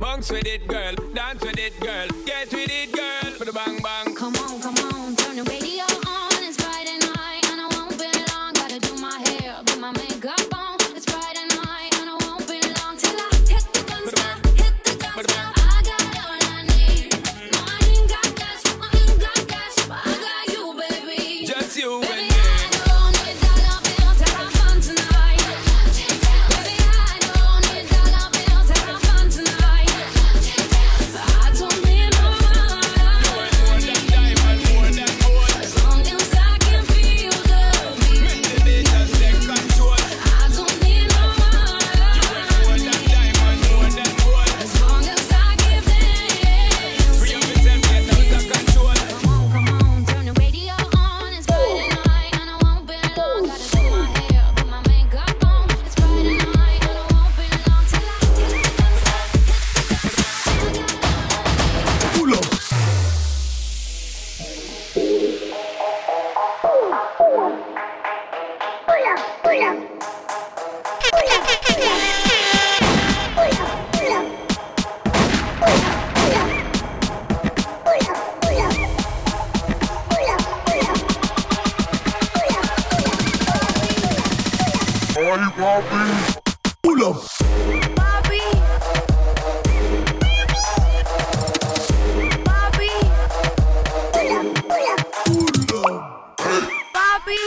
Bounce with it, girl. Dance with it, girl. Get with it, girl. Pull up. Bobby, pull up. Bobby, Bobby, pull up. Bobby,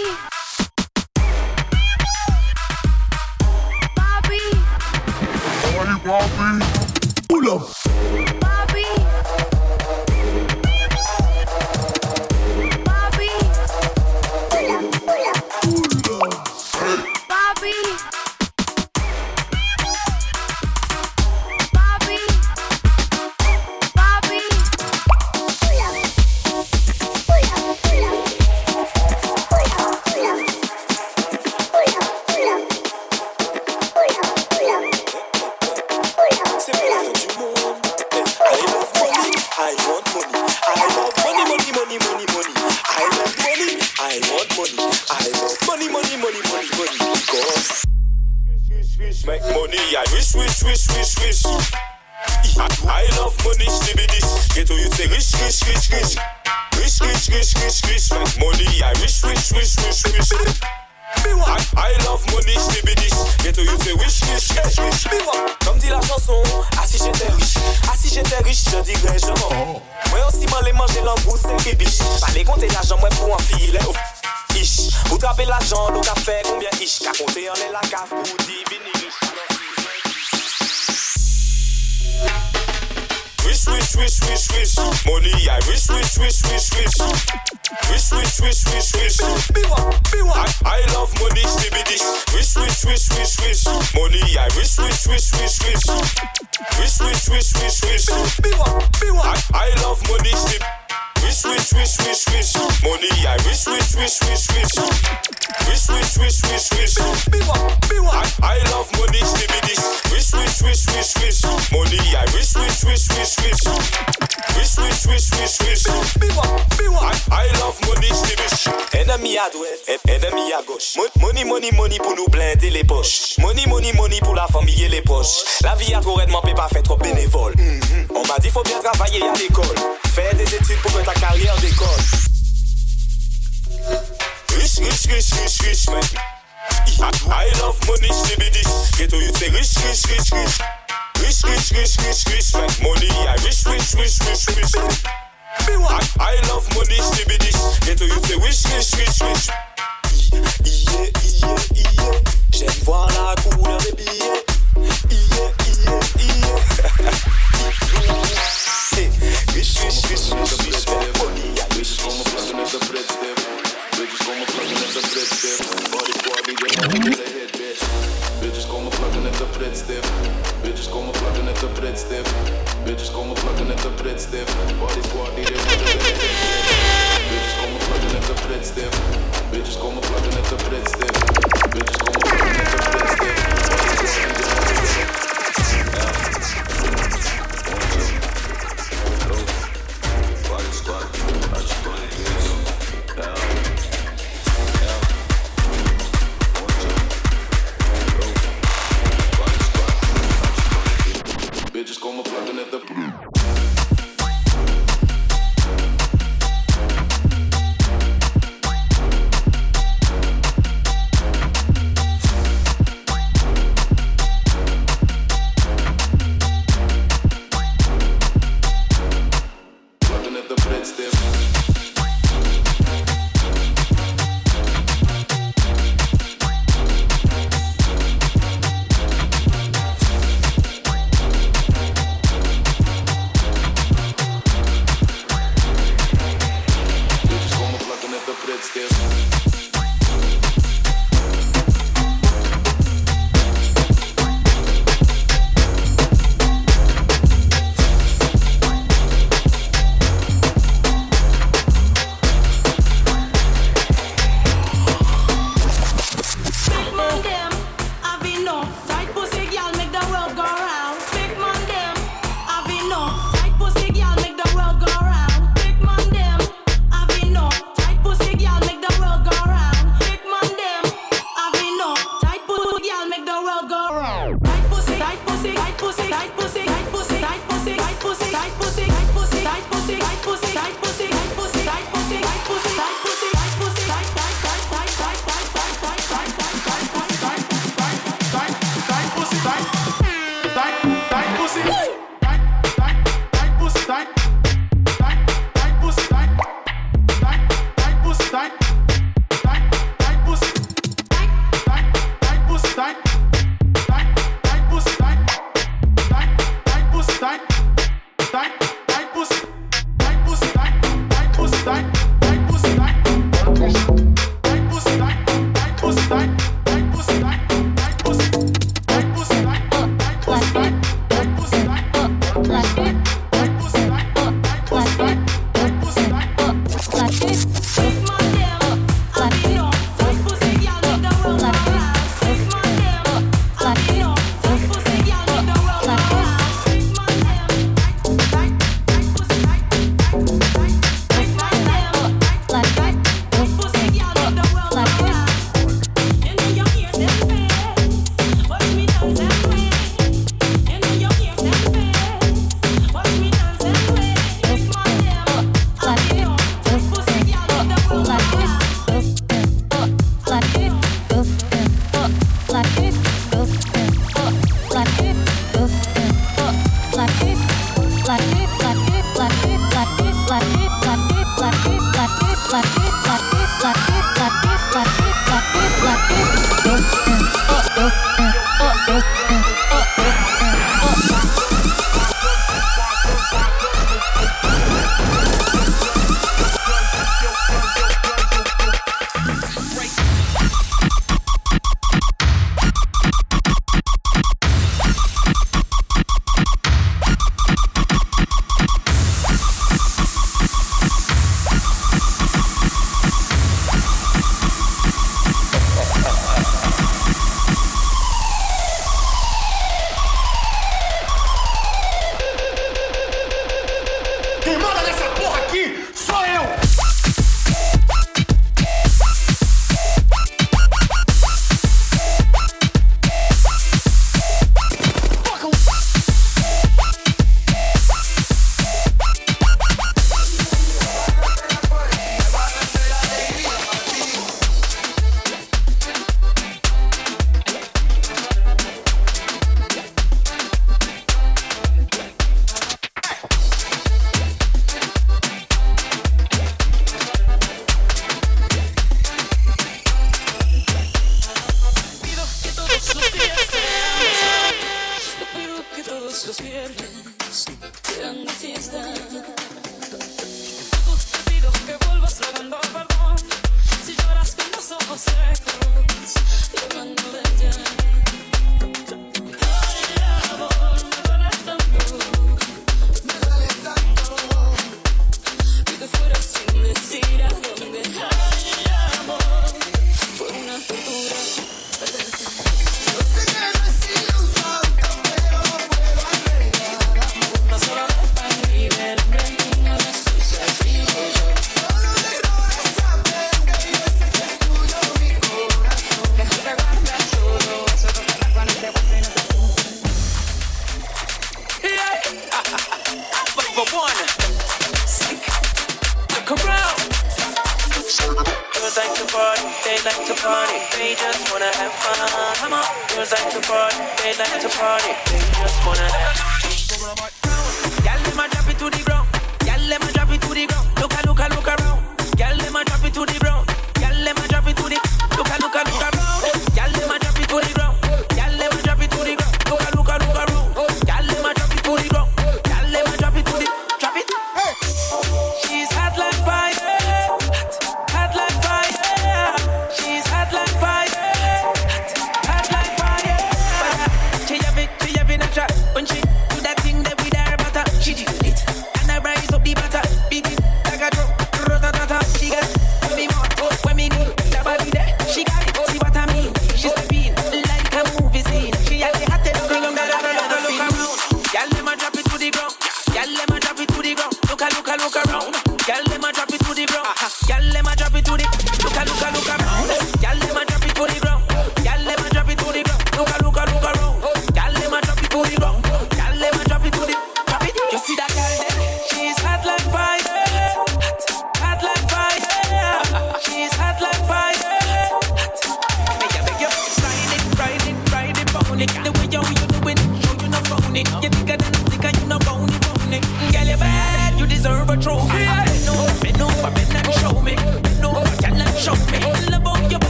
Bobby, Bobby, pull up, pull up, pull up, pull up, pull up, pull up, pull up, pull up. C'est pas la fin du monde. I love money, I want money. I love money, money, money, money, money. I love money, I want money. I love money, money, money, money, money. Because make money, I wish, wish, wish, wish, wish. I love money, stibidis. Get to you say rich, rich, rich, rich. Rich, rich, rich, rich, rich. Make money, I wish, wish, wish, wish, wish. I love money, stibidis. Get to you say rich, rich, rich, rich. Ah si j'étais riche, je dirais je m'en. Moi aussi m'en les manger l'angoisse et bibiche. Pas les compter l'argent moi pour un filet. Ish, vous trapez l'argent, l'eau qu'a fait combien ish. Qu'a compté en est la cave pour diviner. Wish, wish, wish, wish, wish. Money, I wish, wish, wish, wish, wish. Wish, wish, wish, wish, wish. I love money, stibidis. Wish, wish, wish, wish, wish. Money, I wish, wish, wish, wish, wish. Wish, wish, wish, wish, wish. I love money, stib. Wish, wish, wish, wish, wish. Money, I wish, wish, wish, wish, wish. Wish, wish, wish, wish, wish. I love money, stibidis. Wish, wish, wish, wish, wish. Money, I wish, wish, wish, wish. Wish, wish, wish, wish, wish, wish. I love money, stibidis. Ennemi à droite, ennemi à gauche. Money, money, money pour nous blinder les poches. Money, money, money pour la famille et les proches. La vie à trop raide, m'en peut pas faire trop bénévole. On m'a dit faut bien travailler à l'école. Faire des études pour que ta carrière décolle. Riche, riche, riche, riche, riche, mec. I love money, stibidis. Get to you say rich, rich, rich, rich. Rich, rich, rich, rich, rich. Like money, I wish, wish, wish, wish, wish. I love money, stibidis. Get to you say wish, wish, wish, wish. Iye, iye, iye. J'aime voir la couleur des billets. Iye, iye, iye. Rich, rich, rich, rich, rich. Money, I wish. Bitches call me plucking at the bread step. Body boy, we get out of the head, bitch. Bitches call me plucking at the bread step. Bitches call me plucking at the bread step. Bitches call me plucking at the bread step. Body boy, we get out of the head, bitch. Bitches call me plucking at the bread step. Bitches call me plucking at the bread step. Bitches call me plucking at the bread step. Body boy, we get out of the head. Now, one, two, one, two, one, two. What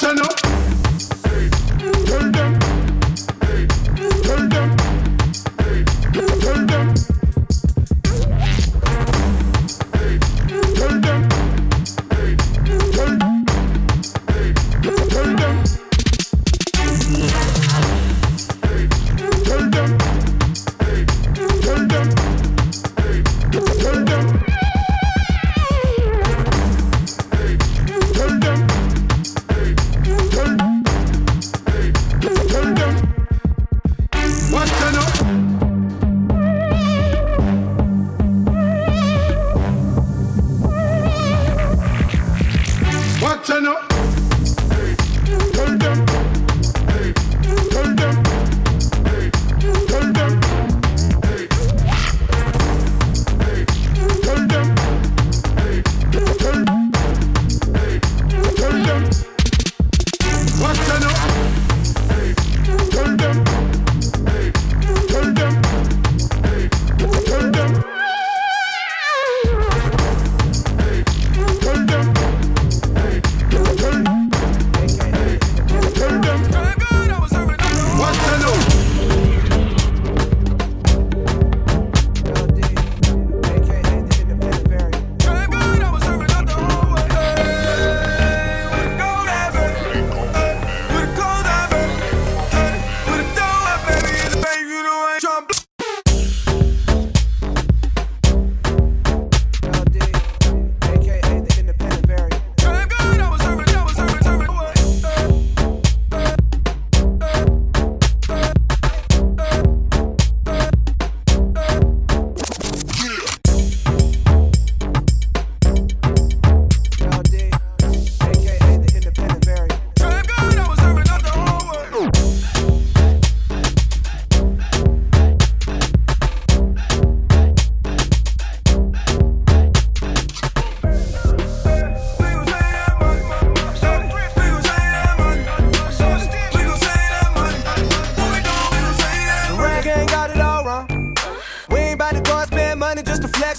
you know? Tell them. Tell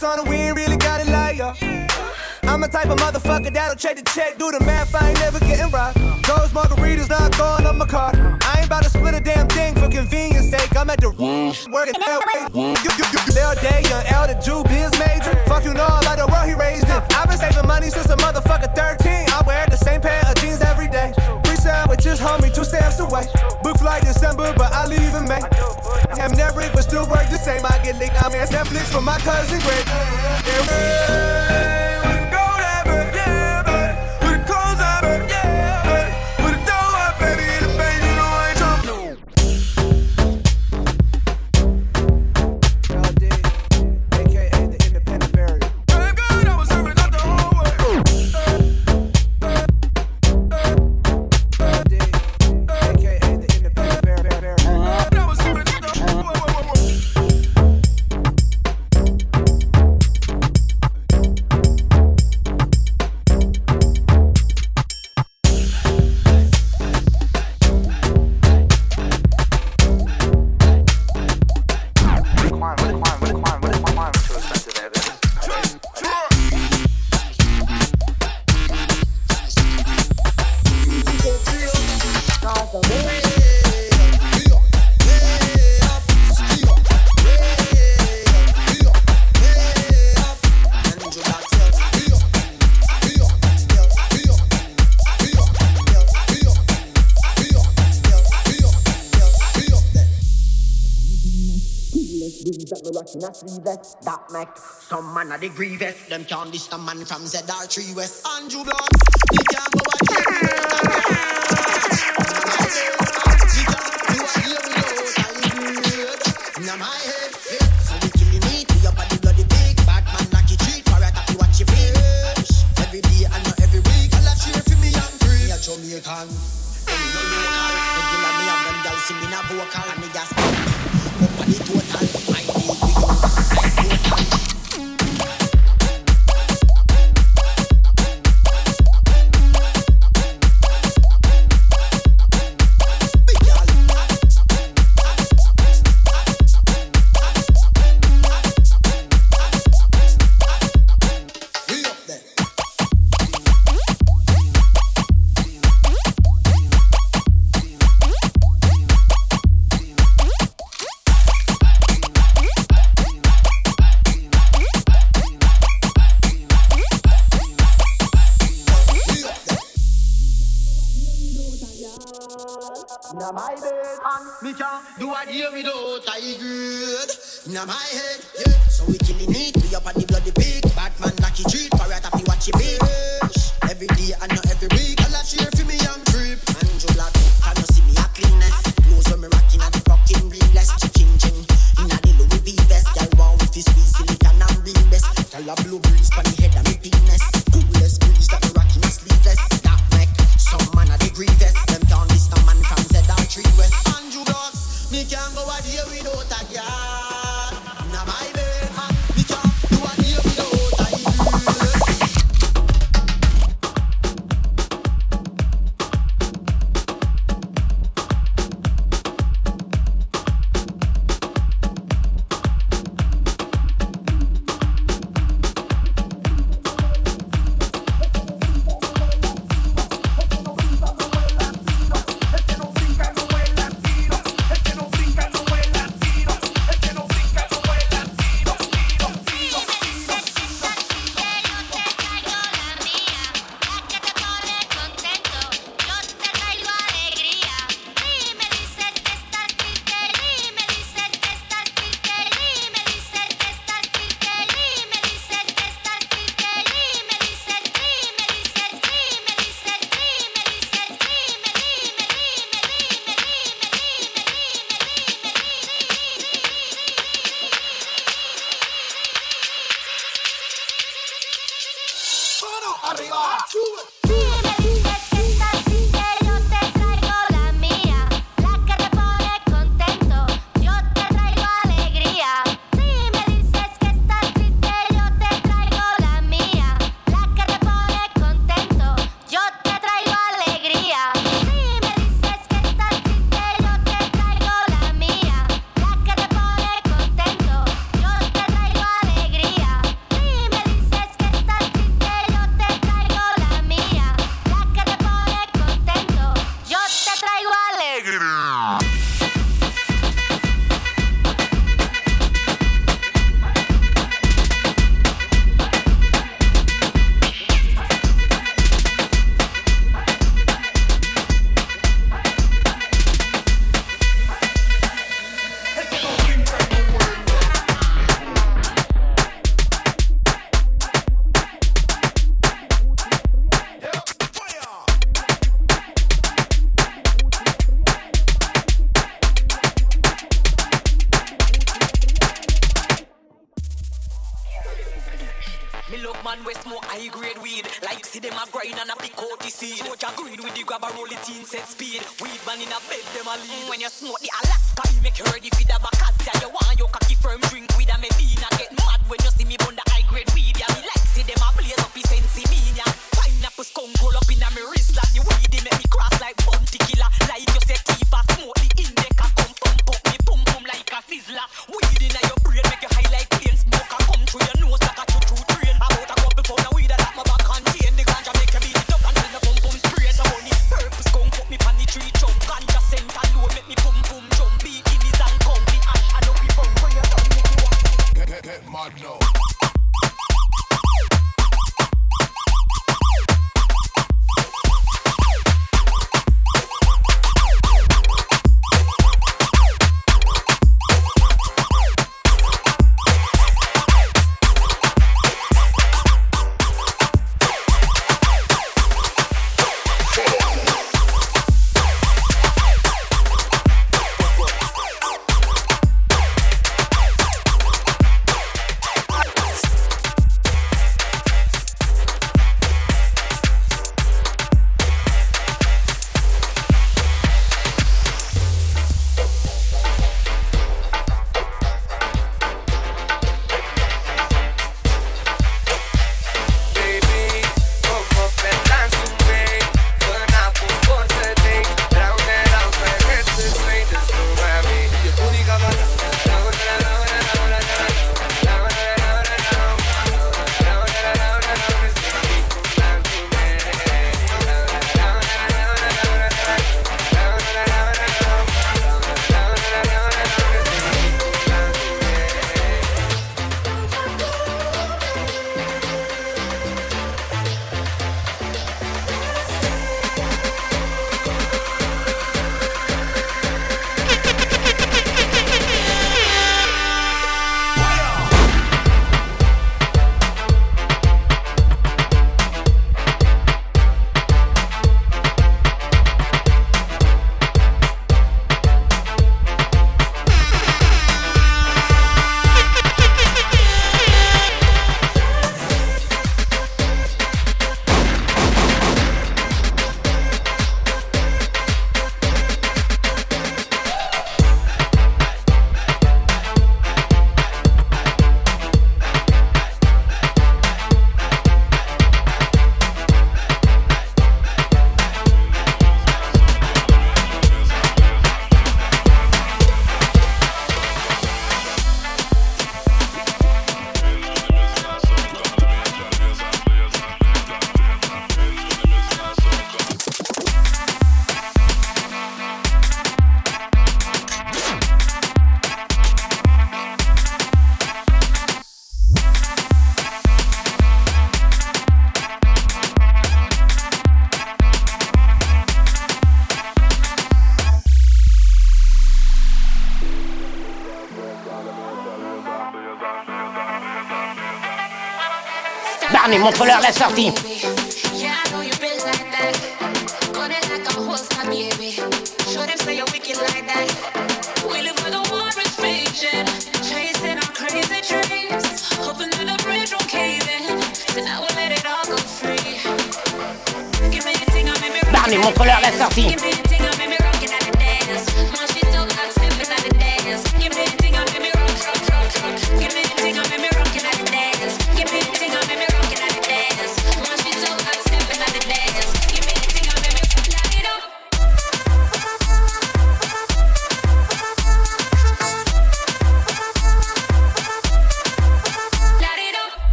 focus on it, we ain't really gotta lie, y'all. I'm the type of motherfucker that'll check the check, do the math, I ain't never getting robbed. Those margaritas not going on my card. I ain't about to split a damn thing for convenience sake. I'm at the working that way. All day, young elder, Jew, biz major. Fuck you know all like the world he raised in. I've been saving money since a motherfucker 13. I wear the same pair of jeans every day. With just homie, two stamps away. Book flight December, but I leave in May. I'm never but still work the same. I get linked, I'm as Netflix for my cousin Greg. Yeah, we can go there, but yeah, but with the clothes out, but yeah, but with the dough out, baby, in the face, you know I ain't jumping. LD, aka the independent barrier. Thank God I was serving up the whole way. That make some man of the grievous. Them can't diss the man from ZR3 West. Andrew Blocks, you can't go at him. You can't do a deal without I'm good. Now my head, so we kill the meat. We up at the bloody pig. Bad man like you treat. Parrot up, you watch your fish. Every day and not every week. I love cheer for me, I'm free. Me a Jamaican. Hey, no, no, no. Regular me and them girls singing a vocal. And me just up on the total. Now my head, yeah. So we killing it, we up on the bloody pig. Bad man lucky treat, parrot have to watch your bitch. Every day and not every week. I love cheer for me, I'm trip. Andrew Black, I don't see me a cleanness. Clothes when me rocking at the fucking realest. Chicken jing, inna the Louis V vest. Y'all want with this sweet silicon and realest. Tell a blue breeze on the head of me penis. Coolest breeze that me rocking is sleeveless. That neck, some man are the grievous. Them down this the man from ZR3 West. Andrew Black, me can't go out here without a girl. man waste more high grade weed. Like see them a grind and a pick out the seed. So you greed with the grab a roll it in set speed. Weed man in a bed them a lead. When you smoke the Alaska, you make her the feed of a cast. Yeah, you want your cocky firm drink with a me bean. I get mad when you see me bun the high grade weed. Yeah, me like see them a blaze up his sensi mean. Yeah, pineapple scum roll up in a me wrist. Like the weed they make me cross like bounty killer. Like you say keep a smoke the index. I come pump up me pum pum like a fizzler. Weed in a your brain make you high like plain smoke. I come through your nose like a choo-choo train. About a couple pound of weed that my back contain. The ganja make you beat it up until the pum-pum sprain. The honey purpose gun put me pan the tree jump. Ganja scent alone make me pum-pum jump. Beat in his and come the ash and up the bum. When you done make me walk. Get mad now. Barney, montre-leur la sortie. Barney, montre-leur la sortie.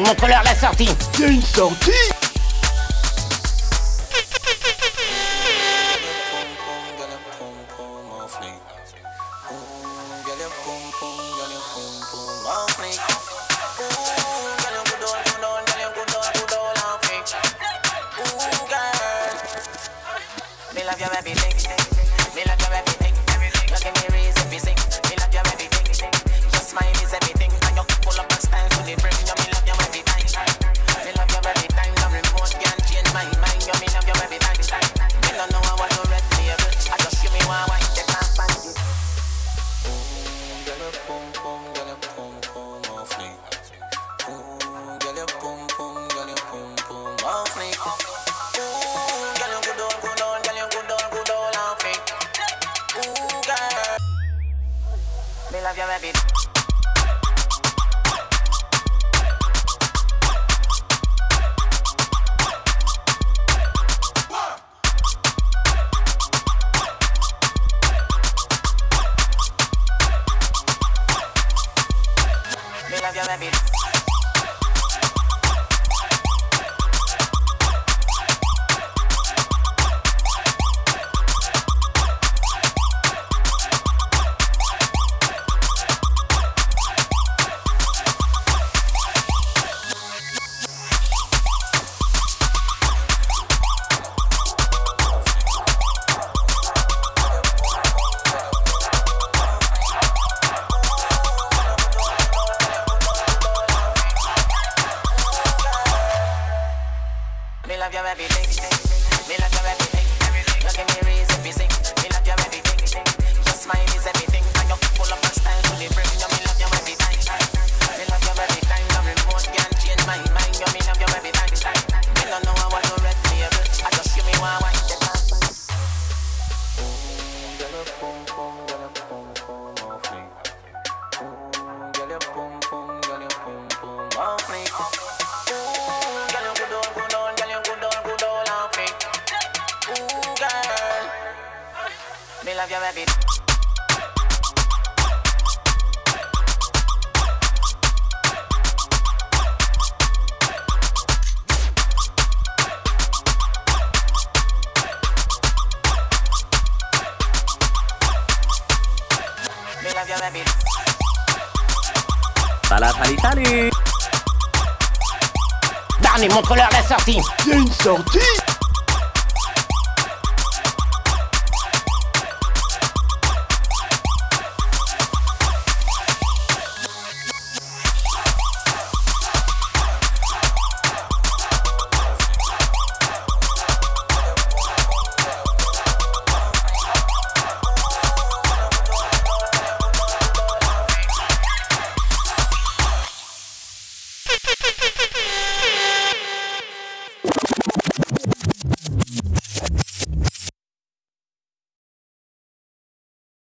Montre-leur la sortie. Il y a une sortie. love your everything. Me love your everything. You give me reason to sing. Me love your everything. Your smile is everything. And you pull up and style to the brim. You me love your every time. Me love your every time. Love remote can't change my mind. You me love your every time. Me don't know what to read for you. I just give me one white. They can't find it. Love your rabbit. We love your rabbit. Allez, montre-leur la sortie. Il y a une sortie ?